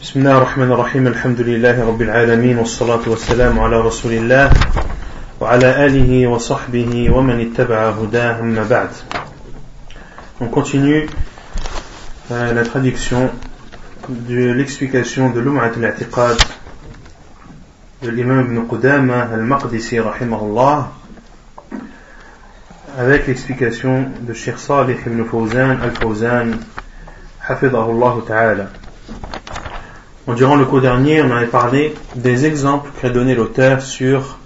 Bismillah ar-Rahman ar-Rahim, al hamdulillahi rabbil alamin, wa salatu wa salamu ala rasulillah, wa ala alihi wa sahbihi wa man ittaba'a huda, amma ba'd. On continue la traduction de l'explication de Luma'atul A'tiqad de l'imam Ibn Qudama al-Maqdisi, rahimahullah, avec l'explication de Cheikh Salih ibn Fawzan al-Fawzan, hafidhahullah ta'ala. Durant le cours dernier, on avait parlé des exemples qu'a donné l'auteur sur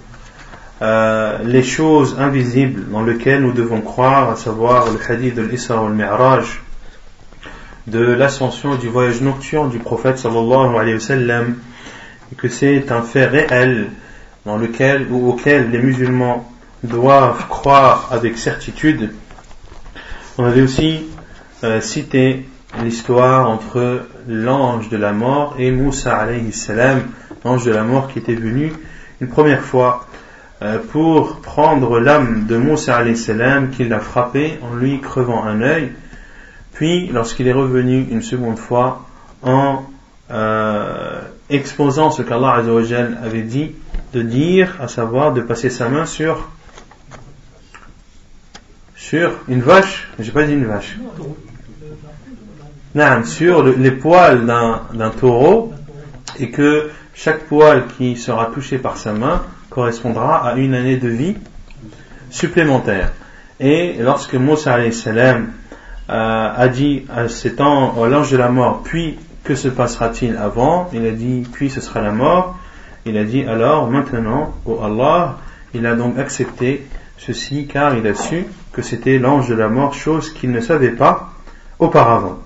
les choses invisibles dans lesquelles nous devons croire, à savoir le hadith de l'Isra ou le Mi'raj, de l'ascension du voyage nocturne du prophète sallallahu alayhi wa sallam, et que c'est un fait réel dans lequel ou auquel les musulmans doivent croire avec certitude. On avait aussi cité l'histoire entre l'ange de la mort et Moussa alayhi salam, l'ange de la mort qui était venu une première fois pour prendre l'âme de Moussa alayhi salam, qu'il a frappé en lui crevant un œil, puis lorsqu'il est revenu une seconde fois en exposant ce qu'Allah azza wa jal avait dit de dire, à savoir de passer sa main sur une vache, j'ai pas dit une vache, sur les poils d'un taureau, et que chaque poil qui sera touché par sa main correspondra à une année de vie supplémentaire. Et lorsque Moussa alayhi salam a dit à cet ange, à l'ange de la mort, puis que se passera-t-il avant, il a dit puis ce sera la mort, il a dit alors maintenant ô Allah, il a donc accepté ceci car il a su que c'était l'ange de la mort, chose qu'il ne savait pas auparavant.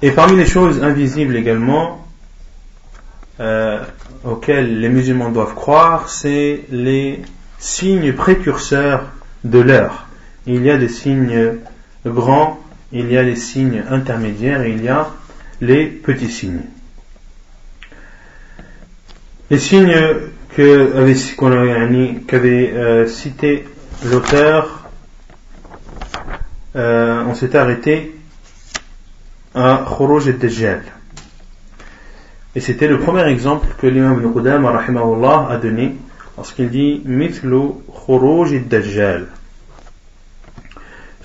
Et parmi les choses invisibles également auxquelles les musulmans doivent croire, c'est les signes précurseurs de l'heure. Il y a des signes grands, il y a les signes intermédiaires et il y a les petits signes. Les signes qu'avait cité l'auteur, on s'est arrêté à Khuruj Ad-Dajjal. Et c'était le premier exemple que l'imam Ibn Qudama rahimahullah a donné lorsqu'il dit Mithlu Khuruj Ad-Dajjal.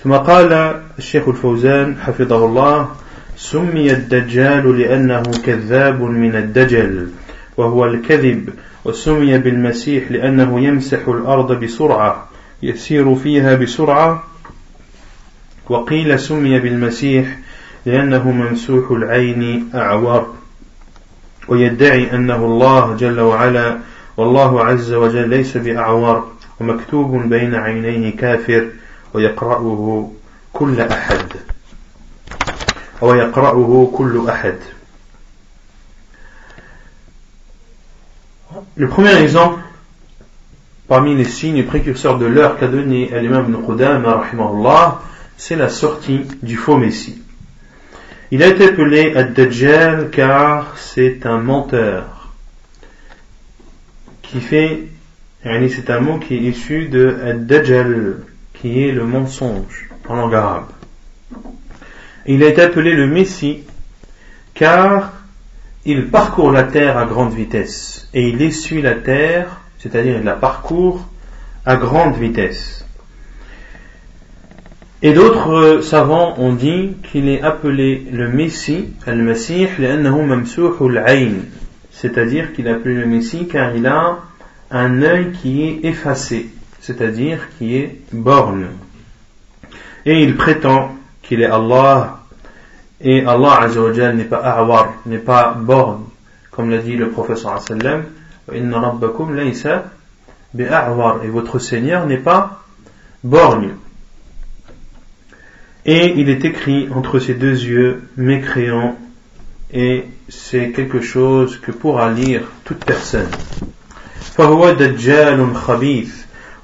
ثم قال الشيخ الفوزان حفظه الله سمي الدجال لأنه كذاب من الدجل وهو الكذب وسمي بالمسيح لأنه يمسح الأرض بسرعة يسير فيها بسرعة وقيل سمي بالمسيح لأنه ممسوح العين أعور ويدعي أنه الله جل وعلا والله عز وجل ليس بأعور ومكتوب بين عينيه كافر ويقرأه كل أحد أو يقرأه كل أحد. Le premier exemple parmi les signes précurseurs de l'heure qu'a donné l'imam Ibn Qudama rahimahullah, c'est la sortie du faux messie. Il a été appelé Ad-Dajjal car c'est un menteur qui fait, c'est un mot qui est issu de Ad-Dajjal, qui est le mensonge en langue arabe. Il a été appelé le Messie car il parcourt la terre à grande vitesse et il essuie la terre, c'est-à-dire il la parcourt à grande vitesse. Et d'autres savants ont dit qu'il est appelé le Messie, al-Masih, c'est-à-dire qu'il est appelé le Messie car il a un œil qui est effacé, c'est-à-dire qui est borgne. Et il prétend qu'il est Allah, et Allah azza wa jal n'est pas a'war, n'est pas borgne, comme l'a dit le prophète sallam, inna rabbakum laysa bi'a'war, et votre Seigneur n'est pas borgne. Et il est écrit entre ses deux yeux mécréant, et c'est quelque chose que pourra lire toute personne. فهو دجال خبيث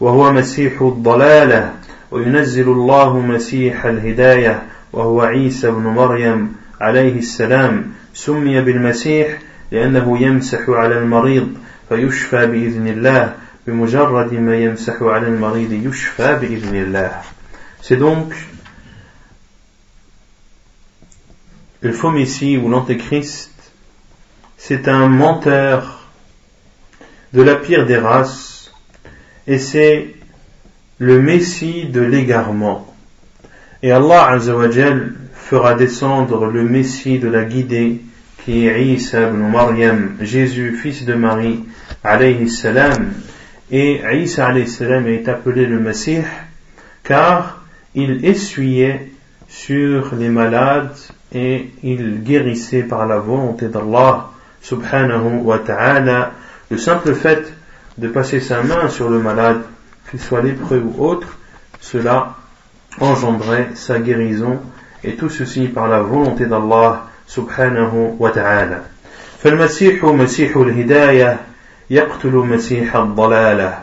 وهو مسيح الضلالة وينزل الله مسيح الهداية وهو عيسى ابن مريم عليه السلام سمي بالمسيح لأنه يمسح على المريض فيشفى بإذن الله بمجرد ما يمسح على المريض يشفى بإذن الله. C'est donc le faux messie ou l'antéchrist c'est un menteur de la pire des races, et c'est le Messie de l'égarement. Et Allah Azza wa Jal fera descendre le Messie de la guidée, qui est Isa ibn Maryam, Jésus, fils de Marie, alayhi salam. Et Isa alayhi salam est appelé le Messie, car il essuyait sur les malades et il guérissait par la volonté d'Allah subhanahu wa ta'ala. Le simple fait de passer sa main sur le malade, qu'il soit lépreux ou autre, cela engendrait sa guérison, et tout ceci par la volonté d'Allah subhanahu wa ta'ala. فالمسيح مسيح الهداية يقتل مسيح الضلالة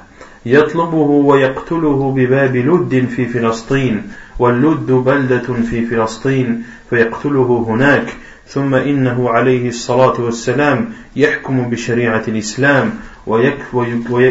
يطلبه ويقتله بباب لد في فلسطين واللد بلدة في فلسطين فيقتله هناك ثم إنه عليه الصلاة والسلام يحكم بشريعة الإسلام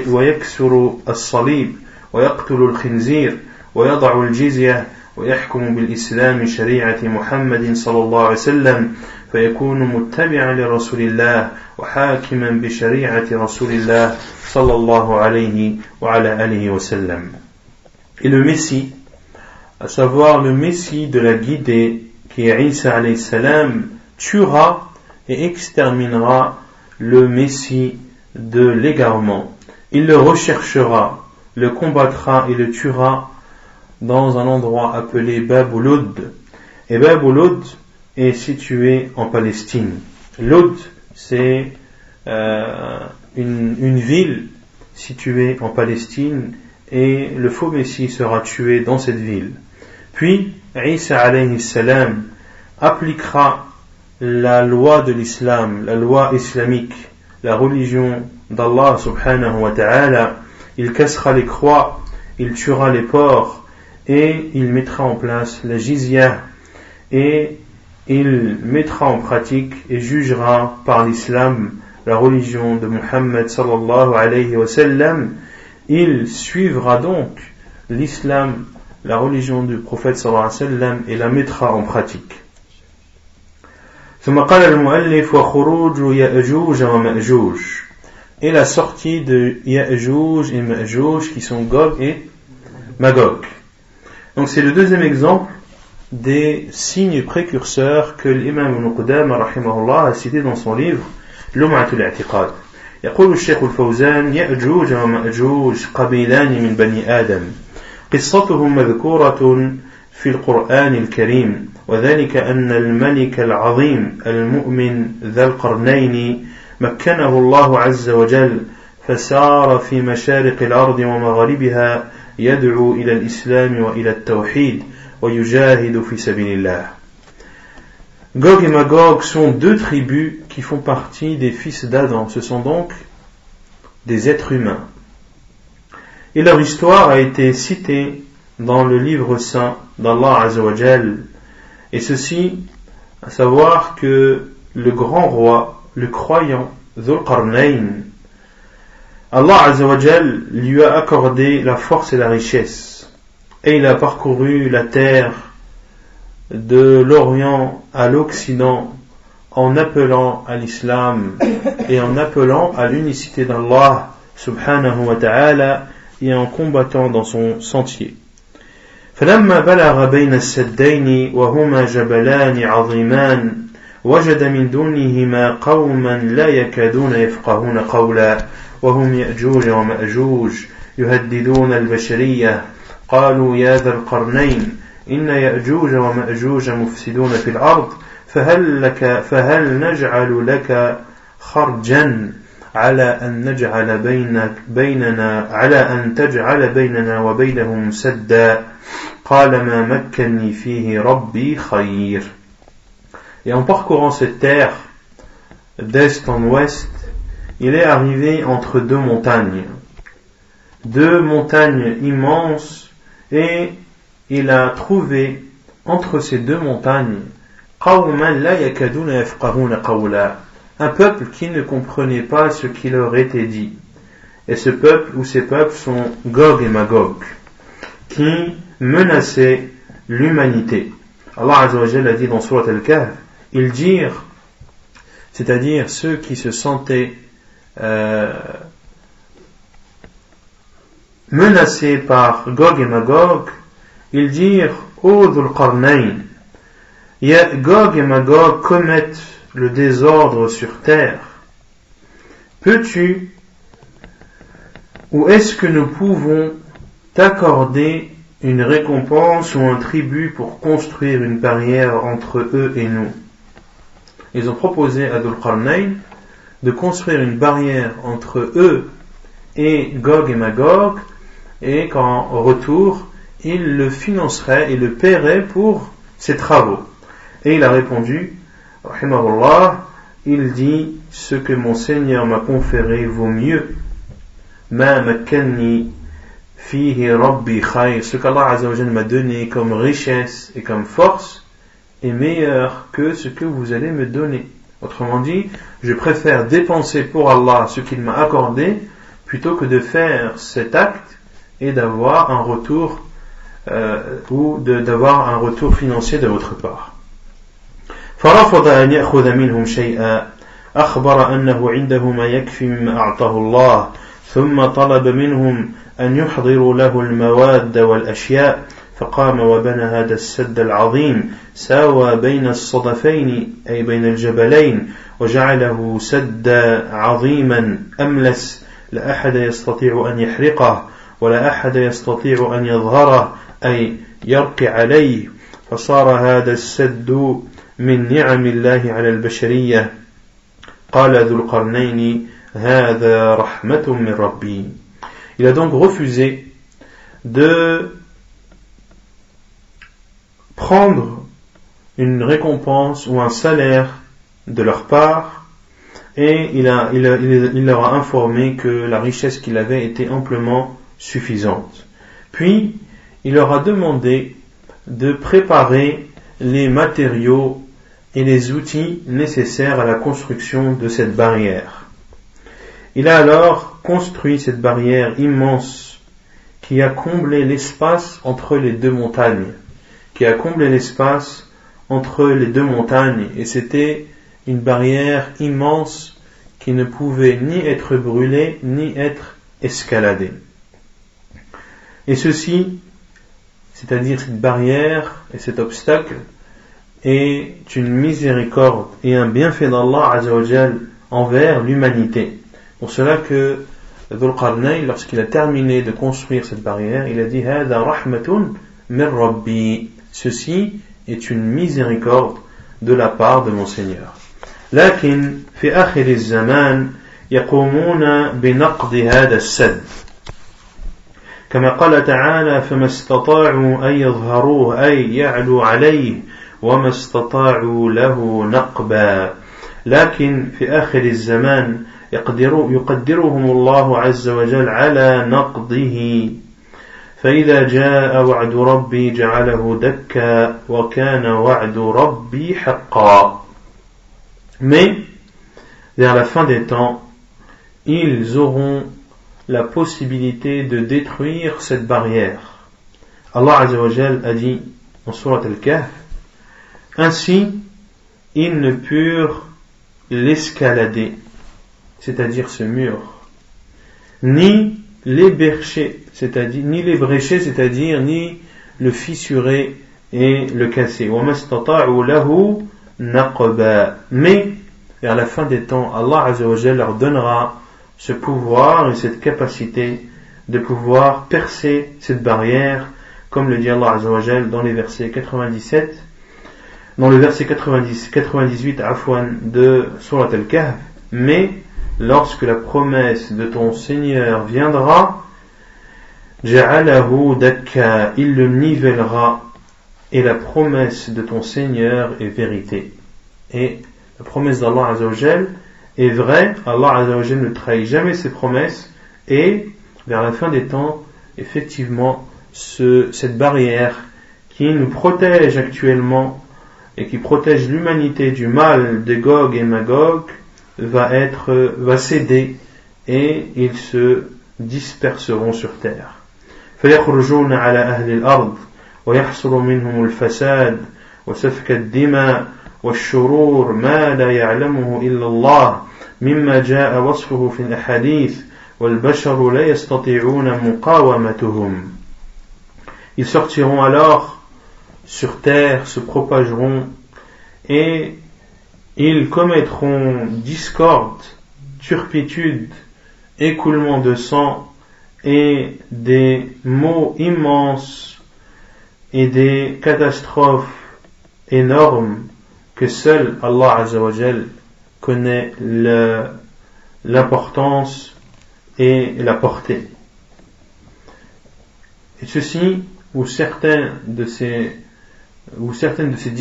ويكسر الصليب ويقتل الخنزير ويضع الجزية ويحكم بالإسلام شريعة محمد صلى الله عليه وسلم فيكون متبعا لرسول الله وحاكما بشريعة رسول الله صلى الله عليه وعلى آله وسلم. Et le Messie, à savoir le Messie de la guidée, qui est Isa alayhi salam, tuera et exterminera le Messie de l'égarement. Il le recherchera, le combattra et le tuera dans un endroit appelé Babu Ludd. Et Babu Ludd est situé en Palestine. Ludd, c'est une ville située en Palestine, et le faux Messie sera tué dans cette ville. Puis Isa alayhi salam appliquera la loi de l'islam, la loi islamique, la religion d'Allah subhanahu wa ta'ala. Il cassera les croix, il tuera les porcs, et il mettra en place la jizya, et il mettra en pratique et jugera par l'islam, la religion de Muhammad sallallahu alayhi wa sallam. Il suivra donc l'islam, la religion du prophète sallallahu alayhi wa sallam, et la mettra en pratique. Et la sortie de Ya'ajouj et Ma'ajouj, qui sont Gog et Magog. Donc c'est le deuxième exemple des signes précurseurs que l'imam Ibn Qudama rahimahullah a cité dans son livre Luma'atul A'tiqad. يقول الشيخ الفوزان يأجوج ومأجوج قبيلان من بني آدم قصتهم مذكورة في القرآن الكريم وذلك أن الملك العظيم المؤمن ذا القرنين مكنه الله عز وجل فسار في مشارق الأرض ومغاربها يدعو إلى الإسلام وإلى التوحيد ويجاهد في سبيل الله. Gog et Magog sont deux tribus qui font partie des fils d'Adam. Ce sont donc des êtres humains. Et leur histoire a été citée dans le livre saint d'Allah Azza wa Jal. Et ceci, à savoir que le grand roi, le croyant, Zulqarnayn, Allah Azza wa Jal lui a accordé la force et la richesse, et il a parcouru la terre de l'Orient à l'Occident en appelant à l'islam et en appelant à l'unicité d'Allah subhanahu wa ta'ala et en combattant dans son sentier. فلما بلغ بين السدين وهما جبلان عظيمان وجد من دونهما قوما لا يكادون يفقهون قولا وهم يأجوج ومأجوج يهددون البشرية قالوا يا ذا القرنين إن يأجوج ومأجوج مفسدون في الأرض فهل نجعل لك خرجا على أن تجعل بيننا وبينهم سدا قال ما مكنني فيه ربي خير. Et en parcourant cette terre d'est en ouest, il est arrivé entre deux montagnes immenses, et il a trouvé entre ces deux montagnes un peuple qui ne comprenait pas ce qui leur était dit. Et ce peuple ou ces peuples sont Gog et Magog, qui menaçaient l'humanité. Allah Azza wa Jalla a dit dans Surat al-Kahf, ils dirent c'est-à-dire ceux qui se sentaient menacés par Gog et Magog, ils dirent ô Zulqarnayn, Gog et Magog commettent le désordre sur terre. Peux-tu, ou est-ce que nous pouvons t'accorder une récompense ou un tribut pour construire une barrière entre eux et nous? Ils ont proposé à Zulqarnayn de construire une barrière entre eux et Gog et Magog, et qu'en retour, il le financerait et le paierait pour ses travaux. Et il a répondu, rahimahullah, il dit, ce que mon Seigneur m'a conféré vaut mieux. Ma makkanni fihi rabbi khayr, ce qu'Allah Azza wa Jalla m'a donné comme richesse et comme force est meilleur que ce que vous allez me donner. Autrement dit, je préfère dépenser pour Allah ce qu'il m'a accordé plutôt que de faire cet acte et d'avoir un retour d'avoir un retour financier de votre part. فَرَفَضَ أَنْ يَأْخُذَ مِنْهُمْ شَيْئًا أَخْبَرَ أَنَّهُ عِنْدَهُ مَا يَكْفِي مِمَّا أَعْطَاهُ اللَّهُ ثُمَّ طَلَبَ مِنْهُمْ أَنْ يُحْضِرُوا لَهُ الْمَوَادَّ وَالْأَشْيَاءَ فقام وبنى هذا السد العظيم ساوى بين الصدفين أي بين الجبلين وجعله سدا عظيما أملس لا أحد يستطيع أن يحرقه ولا أحد يستطيع أن يظهره أي يرقي عليه فصار هذا السد من نعم الله على البشرية قال ذو القرنين هذا رحمة من ربي. Il a donc refusé de prendre une récompense ou un salaire de leur part, et il leur a informé que la richesse qu'il avait était amplement suffisante. Puis, il leur a demandé de préparer les matériaux et les outils nécessaires à la construction de cette barrière. Il a alors construit cette barrière immense qui a comblé l'espace entre les deux montagnes. Et c'était une barrière immense qui ne pouvait ni être brûlée, ni être escaladée. Et ceci, c'est-à-dire cette barrière et cet obstacle, est une miséricorde et un bienfait d'Allah Azza wa Jal envers l'humanité. Pour cela que Zulqarnayn, lorsqu'il a terminé de construire cette barrière, il a dit « Hada rahmatun min rabbi » Ceci est une miséricorde de la part de mon Seigneur. لكن في آخر الزمان يقومون بنقض هذا السد كما قال تعالى فما استطاعوا أن يظهروه أي يعلو عليه وما استطاعوا له نقبا لكن في آخر الزمان يقدرهم الله عز وجل على نقضه فإذا جاء وعد ربي جعله دكا وكان وعد ربي حقا. Mais vers la fin des temps, ils auront la possibilité de détruire cette barrière. Allah Azza wa Jal a dit en Surat al-Kahf, ainsi ils ne purent l'escalader, c'est-à-dire ce mur, ni l'ébrécher, c'est-à-dire ni le fissurer et le casser. Mais vers la fin des temps, Allah Azza wa Jal leur donnera ce pouvoir et cette capacité de pouvoir percer cette barrière, comme le dit Allah Azza wa Jal dans les versets 97, dans le verset 98 de Surat al-Kahf. Mais lorsque la promesse de ton Seigneur viendra, Ja'alahu dakka, il le nivellera, et la promesse de ton Seigneur est vérité. Et la promesse d'Allah Azza wa Jal est vraie, Allah Azza wa Jal ne trahit jamais ses promesses, et vers la fin des temps, effectivement, cette barrière qui nous protège actuellement et qui protège l'humanité du mal de Gog et Magog va céder, et ils se disperseront sur terre. فيخرجون على أهل الأرض ويحصل منهم الفساد وسفك الدماء والشرور ما لا يعلمه إلا الله مما جاء وصفه في الأحاديث والبشر لا يستطيعون مقاومتهم. Ils sortiront alors sur terre, se propageront et ils commettront discorde, turpitude, écoulement de sang et des maux immenses et des catastrophes énormes que seul Allah Azza wa Jal connaît l'importance et la portée. Et ceci, ou certaines de ces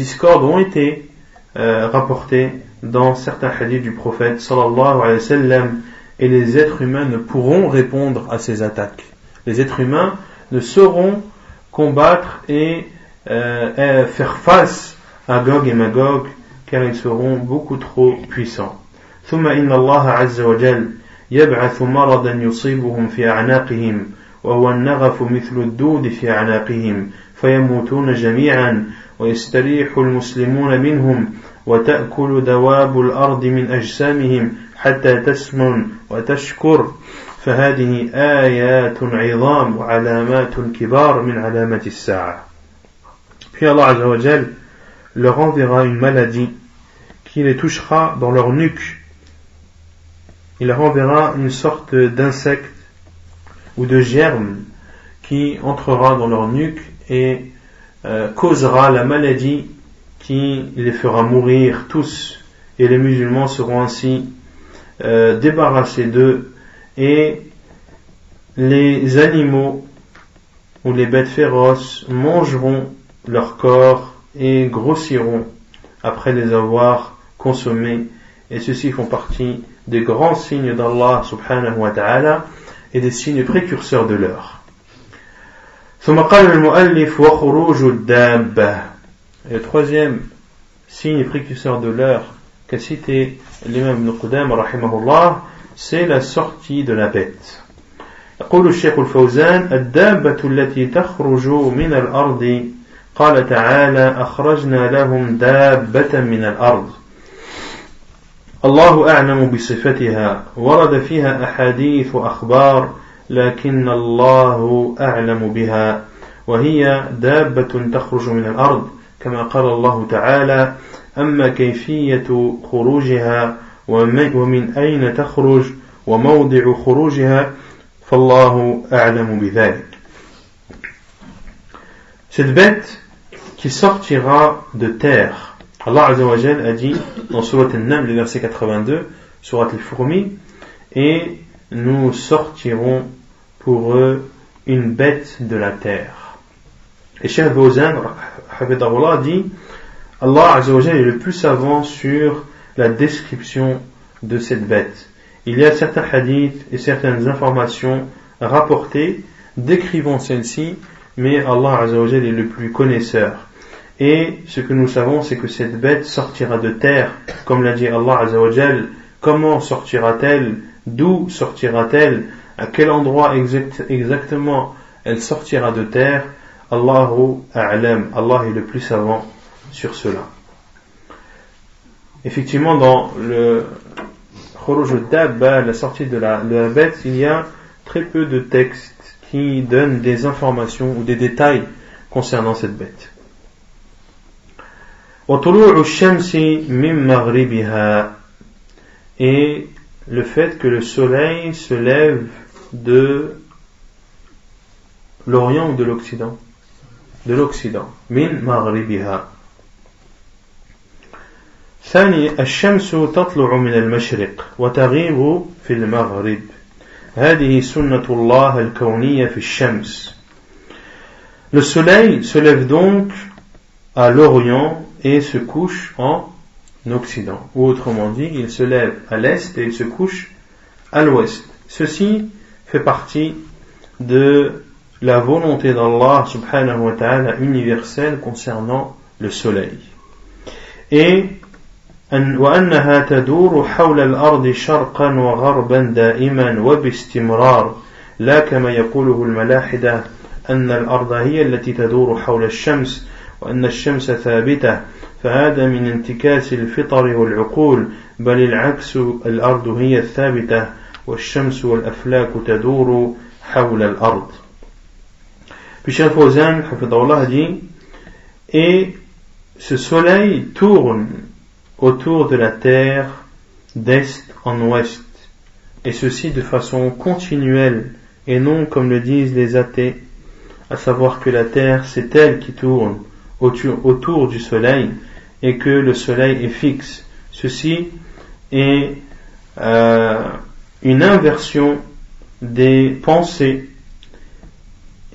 discordes ont été rapportées dans certains hadiths du prophète sallallahu alayhi wa sallam, et les êtres humains ne pourront répondre à ces attaques. Les êtres humains ne sauront combattre et faire face à Gog et Magog, car ils seront beaucoup trop puissants. ثم إن الله عز وجل يبعث مرضا يصيبهم في أعناقهم وهو النغف مثل الدود في أعناقهم فيموتون جميعا ويستريح المسلمون منهم وتأكل دواب الأرض من أجسامهم حتى تسمن وتشكر فهذه آيات عظام وعلامات كبار من علامات الساعة. Puis Allah Azza wa Jal leur enverra une maladie qui les touchera dans leur nuque. Il leur enverra une sorte d'insecte ou de germe qui entrera dans leur nuque et causera la maladie qui les fera mourir tous, et les musulmans seront ainsi débarrassés d'eux, et les animaux ou les bêtes féroces mangeront leur corps et grossiront après les avoir consommés, et ceux-ci font partie des grands signes d'Allah subhanahu wa ta'ala et des signes précurseurs de l'heure. Et le troisième signe précurseur de l'heure qu'a cité l'imam Ibn Qudama rahimahullah, c'est la sortie de la bête. يقول الشيخ الفوزان الدابة التي تخرج من الأرض قال تعالى أخرجنا لهم دابة من الأرض الله أعلم بصفتها ورد فيها أحاديث وأخبار لكن الله أعلم بها وهي دابة تخرج من الأرض كما قال الله تعالى أما كيفية خروجها ومن أين تخرج وموضع خروجها فالله أعلم بذلك. Cette bête qui sortira de terre. Allah Azza wa Jal a dit dans Surat al-Nam, le verset 82, Surat al-Furmi, et nous sortirons pour eux une bête de la terre. Et Cheikh Bozan, hafidahullah, dit Allah Azza wa Jal est le plus savant sur la description de cette bête. Il y a certains hadiths et certaines informations rapportées décrivant celle-ci, mais Allah Azza wa Jal est le plus connaisseur. Et ce que nous savons, c'est que cette bête sortira de terre, comme l'a dit Allah Azza wa Jal. Comment sortira-t-elle? D'où sortira-t-elle? À quel endroit exactement elle sortira de terre? Allahu a'lam. Allah est le plus savant sur cela. Effectivement, dans le Khuruj ad-Dabba, la sortie de la bête, il y a très peu de textes qui donne des informations ou des détails concernant cette bête. Et le fait que le soleil se lève de l'Orient ou de l'Occident? De l'Occident. Min maghribiha. Thani, ash-shamsu tatlu'u min al-mashriq wa taghibu fi al-maghrib. هذه سنة الله الكونية في الشمس. Le soleil se lève donc à l'Orient et se couche en Occident. Ou autrement dit, il se lève à l'Est et il se couche à l'Ouest. Ceci fait partie de la volonté d'Allah subhanahu wa ta'ala universelle concernant le soleil. Et وأنها تدور حول الأرض شرقا وغربا دائما وباستمرار لا كما يقوله الملاحدة أن الأرض هي التي تدور حول الشمس وأن الشمس ثابتة فهذا من انتكاس الفطر والعقول بل العكس الأرض هي الثابتة والشمس والأفلاك تدور حول الأرض. Puis Cheikh Fawzan, hafidhahullah, dit et ce soleil tourne autour de la terre d'est en ouest et ceci de façon continuelle et non comme le disent les athées, à savoir que la terre c'est elle qui tourne autour du soleil et que le soleil est fixe. Ceci est une inversion des pensées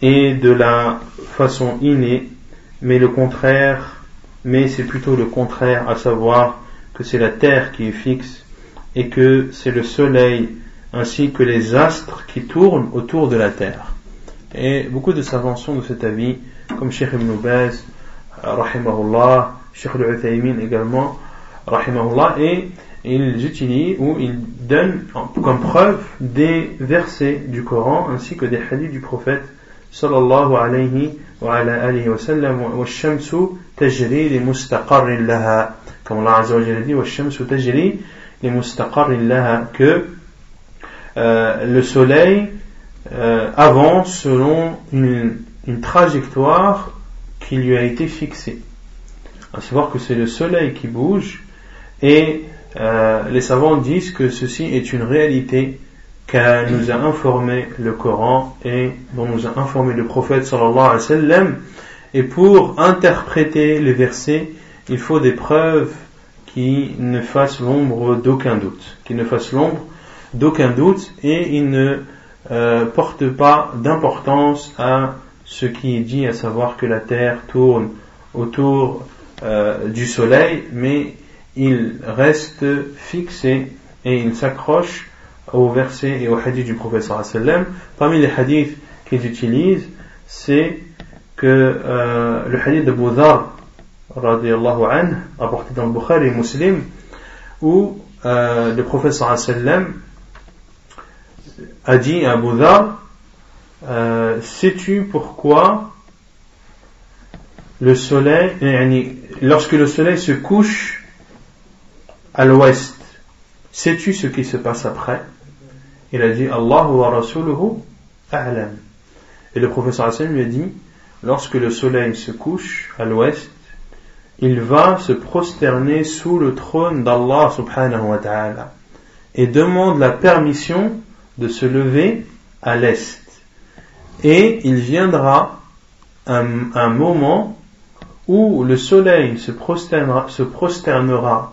et de la façon innée, mais c'est plutôt le contraire, à savoir que c'est la terre qui est fixe et que c'est le soleil ainsi que les astres qui tournent autour de la terre. Et beaucoup de savants sont de cet avis, comme Cheikh Ibn Baz, rahimahullah, Cheikh Al-Uthaymin également, rahimahullah, et ils utilisent ou ils donnent comme preuve des versets du Coran ainsi que des hadiths du prophète sallallahu alayhi wa ala alihi wa sallam. Wa shamsu tajri li mustaqarrin laha, comme Allah Azza wa Jalla dit, wa shamsu tajri li mustaqarrin laha, que le soleil avance selon une trajectoire qui lui a été fixée, à savoir que c'est le soleil qui bouge. Et les savants disent que ceci est une réalité qu'a nous a informé le Coran et dont nous a informé le prophète sallallahu alayhi wa sallam, et pour interpréter les versets il faut des preuves qui ne fassent l'ombre d'aucun doute, et ils ne portent pas d'importance à ce qui est dit, à savoir que la terre tourne autour du soleil, mais il reste fixé et il s'accroche aux versets et aux hadiths du prophète sallallahu alayhi wa sallam. Parmi les hadiths qu'ils utilisent, c'est que le hadith d'Abou Dhar radiyallahu anhu, apporté dans le Bukhari et Muslim, où le prophète sallallahu alayhi wa sallam a dit à Abou Dhar, sais-tu pourquoi le soleil, lorsque le soleil se couche à l'ouest, sais-tu ce qui se passe après? Il a dit, Allah wa rasuluhu a'lam. Et le professeur Hassan lui a dit, lorsque le soleil se couche à l'ouest, il va se prosterner sous le trône d'Allah subhanahu wa ta'ala et demande la permission de se lever à l'est. Et il viendra un moment où le soleil se prosternera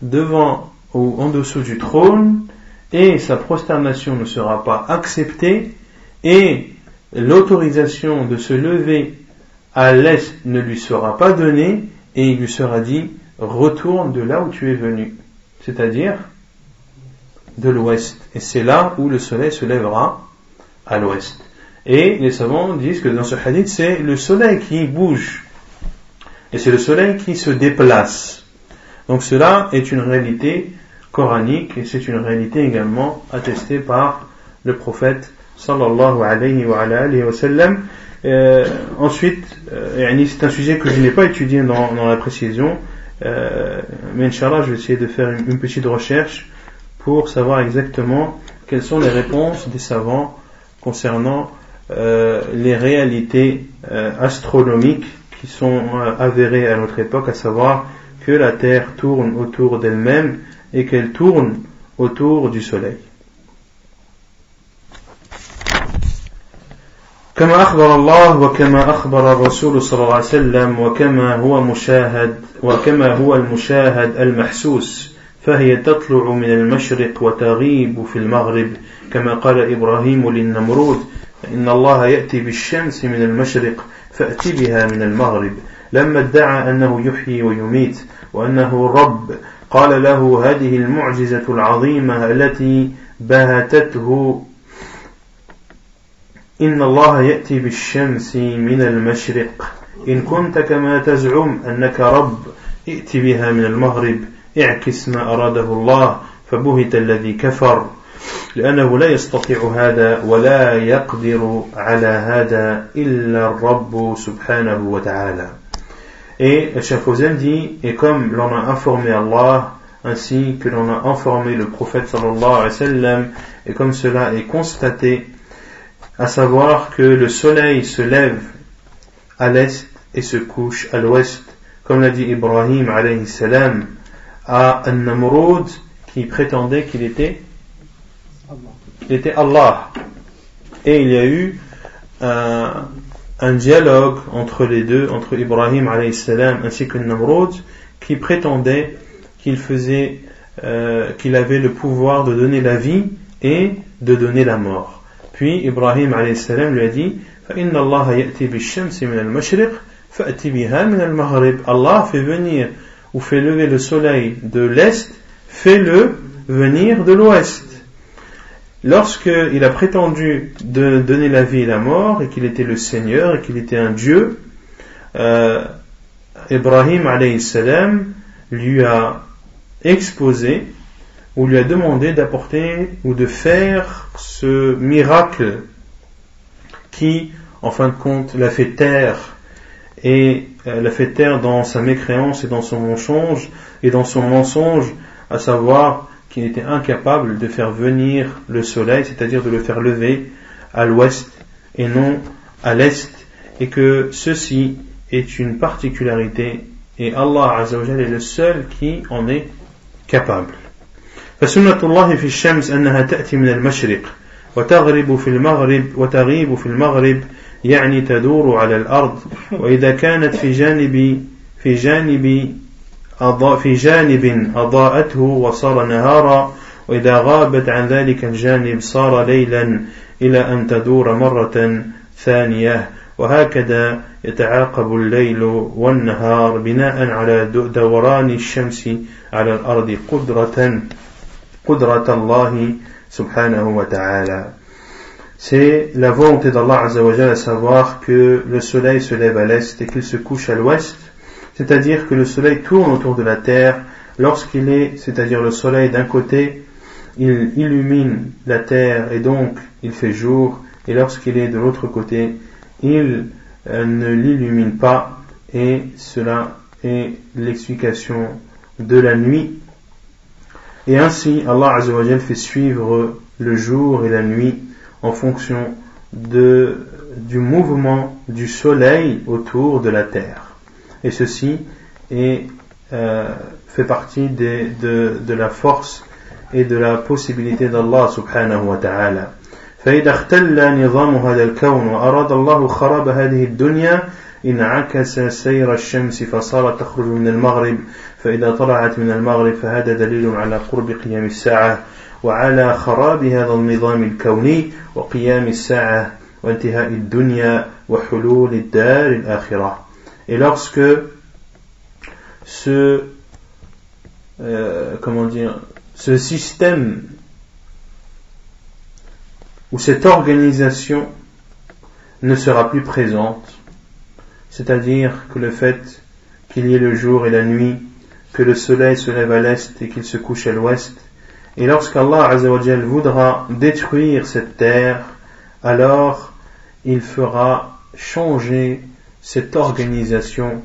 devant ou en dessous du trône, et sa prosternation ne sera pas acceptée, et l'autorisation de se lever à l'est ne lui sera pas donnée, et il lui sera dit, retourne de là où tu es venu, c'est-à-dire de l'ouest, et c'est là où le soleil se lèvera à l'ouest. Et les savants disent que dans ce hadith, c'est le soleil qui bouge, et c'est le soleil qui se déplace. Donc cela est une réalité coranique et c'est une réalité également attestée par le prophète sallallahu alayhi wa alihi wa sallam. Ensuite, c'est un sujet que je n'ai pas étudié dans la précision, mais Inch'Allah je vais essayer de faire une petite recherche pour savoir exactement quelles sont les réponses des savants concernant les réalités astronomiques qui sont avérées à notre époque, à savoir que la terre tourne autour d'elle-même et qu'elle tourne autour du soleil. كما أخبر الله وكما أخبر الرسول صلى الله عليه وسلم وكما هو المشاهد المحسوس فهي تطلع من المشرق وتغيب في المغرب كما قال إبراهيم للنمرود إن الله يأتي بالشمس من المشرق فأت بها من المغرب لما ادعى أنه يحيي ويميت وأنه رب قال له هذه المعجزة العظيمة التي بهتته إن الله يأتي بالشمس من المشرق إن كنت كما تزعم أنك رب ائت بها من المغرب اعكس ما أراده الله فبهت الذي كفر لأنه لا يستطيع هذا ولا يقدر على هذا إلا الرب سبحانه وتعالى. Et Cheikh Fawzan dit, et comme l'on a informé Allah, ainsi que l'on a informé le prophète sallallahu alayhi wa sallam, et comme cela est constaté, à savoir que le soleil se lève à l'est et se couche à l'ouest, comme l'a dit Ibrahim alayhi salam à An-Namrud, qui prétendait qu'il était Allah. Et il y a eu un dialogue entre les deux, entre Ibrahim alayhi salam ainsi que Namrud, qui prétendait qu'il avait le pouvoir de donner la vie et de donner la mort. Puis Ibrahim alayhi salam lui a dit, فَإِنَّ اللَّهَ يَأْتِي بِالشَّمْسِ مِنَ الْمَشْرِقِ فَأْتِي بِهَا مِنَ الْمَغْرِبِ. Allah fait venir ou fait lever le soleil de l'est, fais-le venir de l'ouest. Lorsqu'il a prétendu de donner la vie et la mort, et qu'il était le Seigneur, et qu'il était un Dieu, Ibrahim alayhi salam lui a exposé, ou lui a demandé d'apporter, ou de faire ce miracle, qui, en fin de compte, l'a fait taire, et l'a fait taire dans sa mécréance et dans son mensonge, à savoir qu'il était incapable de faire venir le soleil, c'est-à-dire de le faire lever à l'ouest et non à l'est, et que ceci est une particularité, et Allah Azzawajal est le seul qui en est capable. فَسُنَّةُ اللَّهِ فِي الشَّمْسِ أَنَّهَا تَأْتِي مِنَ الْمَشْرِقِ وَتَغْرِبُ فِي الْمَغْرِبِ يعني تدور على الأرض وإذا كانت في جانب أضاءته وصار نهارا وإذا غابت عن ذلك الجانب صار ليلا إلى أن تدور مرة ثانية وهكذا يتعاقب الليل والنهار بناء على دوران الشمس على الأرض قدرة الله سبحانه وتعالى. C'est la volonté d'Allah Azzawajal, à savoir que le soleil se lève à l'est et qu'il se couche à l'ouest, c'est-à-dire que le soleil tourne autour de la terre. Lorsqu'il est, c'est-à-dire le soleil d'un côté, il illumine la terre et donc il fait jour, et lorsqu'il est de l'autre côté, il ne l'illumine pas, et cela est l'explication de la nuit. Et ainsi Allah Azzawajal fait suivre le jour et la nuit en fonction du mouvement du soleil autour de la terre. Et ceci fait partie de la force et de la possibilité d'Allah subhanahu wa ta'ala. فإذا اختل نظام هذا الكون وأراد الله خراب هذه الدنيا انعكس سير الشمس فصارت تخرج من المغرب فإذا طلعت من المغرب فهذا دليل على قرب قيام الساعة وعلى خراب هذا النظام الكوني وقيام الساعة وانتهاء الدنيا وحلول الدار الآخرة. Et lorsque ce système ou cette organisation ne sera plus présente, c'est-à-dire que le fait qu'il y ait le jour et la nuit, que le soleil se lève à l'est et qu'il se couche à l'ouest, et lorsqu'Allah Azzawajal voudra détruire cette terre, alors il fera changer cette organisation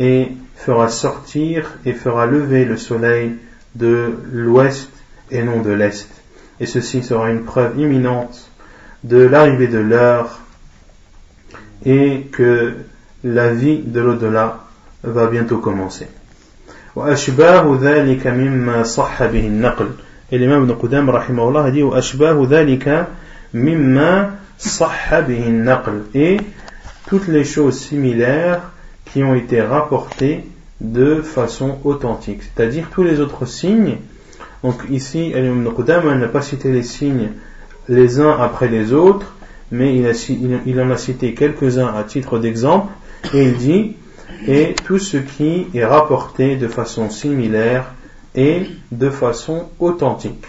et fera sortir et fera lever le soleil de l'ouest et non de l'est. Et ceci sera une preuve imminente de l'arrivée de l'heure, et que la vie de l'au-delà va bientôt commencer. وأشباه ذلك مما صح به النقل. Et l'imam Ibn Qudama rahimahullah a dit وأشباه ذلك مما صح به النقل. Et toutes les choses similaires qui ont été rapportées de façon authentique, c'est-à-dire tous les autres signes. Donc ici, l'imam Ibn Qudama n'a pas cité les signes les uns après les autres, mais il en a cité quelques-uns à titre d'exemple, et il dit, et tout ce qui est rapporté de façon similaire et de façon authentique.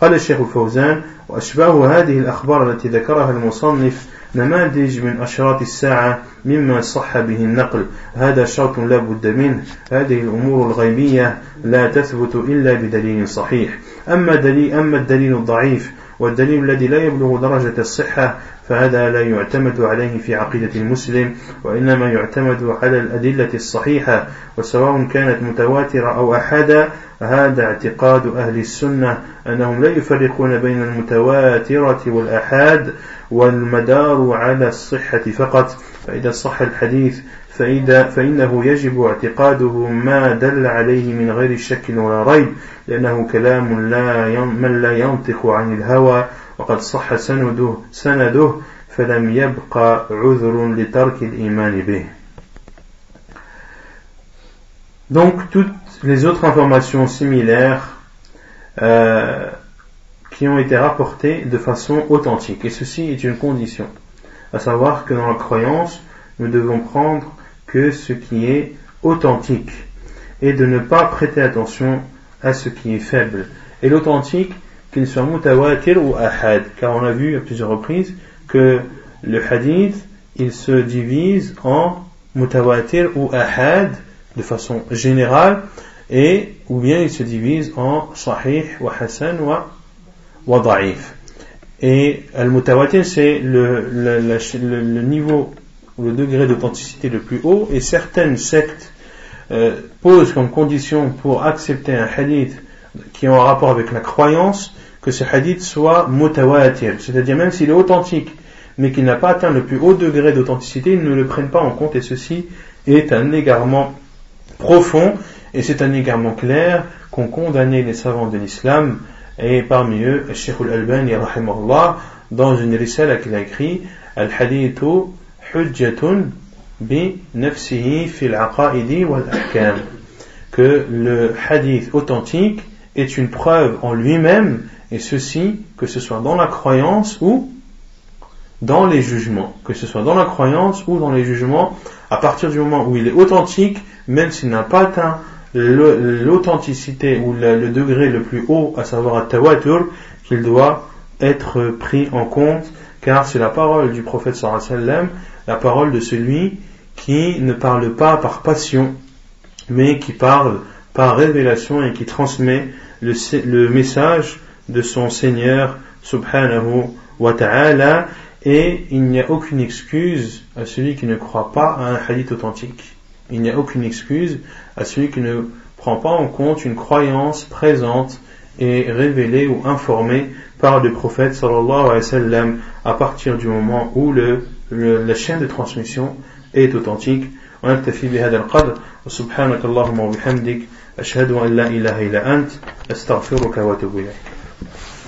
قال الشيخ الفوزان وأشباه هذه الأخبار التي ذكرها المصنف نماذج من أشراط الساعة مما صح به النقل هذا شرط لا بد منه هذه الأمور الغيبية لا تثبت إلا بدليل صحيح أما الدليل الضعيف والدليل الذي لا يبلغ درجة الصحة فهذا لا يعتمد عليه في عقيدة المسلم وإنما يعتمد على الأدلة الصحيحة وسواء كانت متواترة أو أحدا هذا اعتقاد أهل السنة أنهم لا يفرقون بين المتواترة والأحاد والمدار على الصحة فقط فإذا صح الحديث فإنه يجب اعتقاده ما دل عليه من غير شك ولا ريب لأنه كلام من لا ينطق عن الهوى وقد صح سنده فلم يبقى عذر لترك الإيمان به. Donc toutes les autres informations similaires qui ont été rapportées de façon authentique. Et ceci est une condition, à savoir que dans la croyance, nous devons prendre que ce qui est authentique et de ne pas prêter attention à ce qui est faible. Et l'authentique, qu'il soit mutawatir ou ahad, car on a vu à plusieurs reprises que le hadith, il se divise en mutawatir ou ahad de façon générale, et ou bien il se divise en sahih wa hasan wa da'if. Et al-mutawatir, c'est le niveau, le degré d'authenticité le plus haut, et certaines sectes posent comme condition pour accepter un hadith qui a un rapport avec la croyance que ce hadith soit mutawatir, c'est-à-dire même s'il est authentique mais qu'il n'a pas atteint le plus haut degré d'authenticité, ils ne le prennent pas en compte, et ceci est un égarement profond, et c'est un égarement clair qu'ont condamné les savants de l'islam, et parmi eux Cheikh Al-Albani rahimahullah dans une risala qu'il a écrit Al-Hadithu Hujjatun bi nafsihi fil aqaidi wal ahkam, que le hadith authentique est une preuve en lui-même, et ceci que ce soit dans la croyance ou dans les jugements, à partir du moment où il est authentique, même s'il n'a pas atteint l'authenticité ou le degré le plus haut, à savoir at-tawatur, qu'il doit être pris en compte, car c'est la parole du prophète sallallahu alayhi wa sallam, la parole de celui qui ne parle pas par passion, mais qui parle par révélation et qui transmet le message de son Seigneur subhanahu wa ta'ala, et il n'y a aucune excuse à celui qui ne croit pas à un hadith authentique. Il n'y a aucune excuse à celui qui ne prend pas en compte une croyance présente et révélée ou informée par le prophète sallallahu alayhi wa sallam, à partir du moment où la chaîne de transmission est authentique. ونكتفي بهذا القدر وسبحانك اللهم وبحمدك أشهد أن لا إله إلا أنت أستغفرك وأتوب إليك.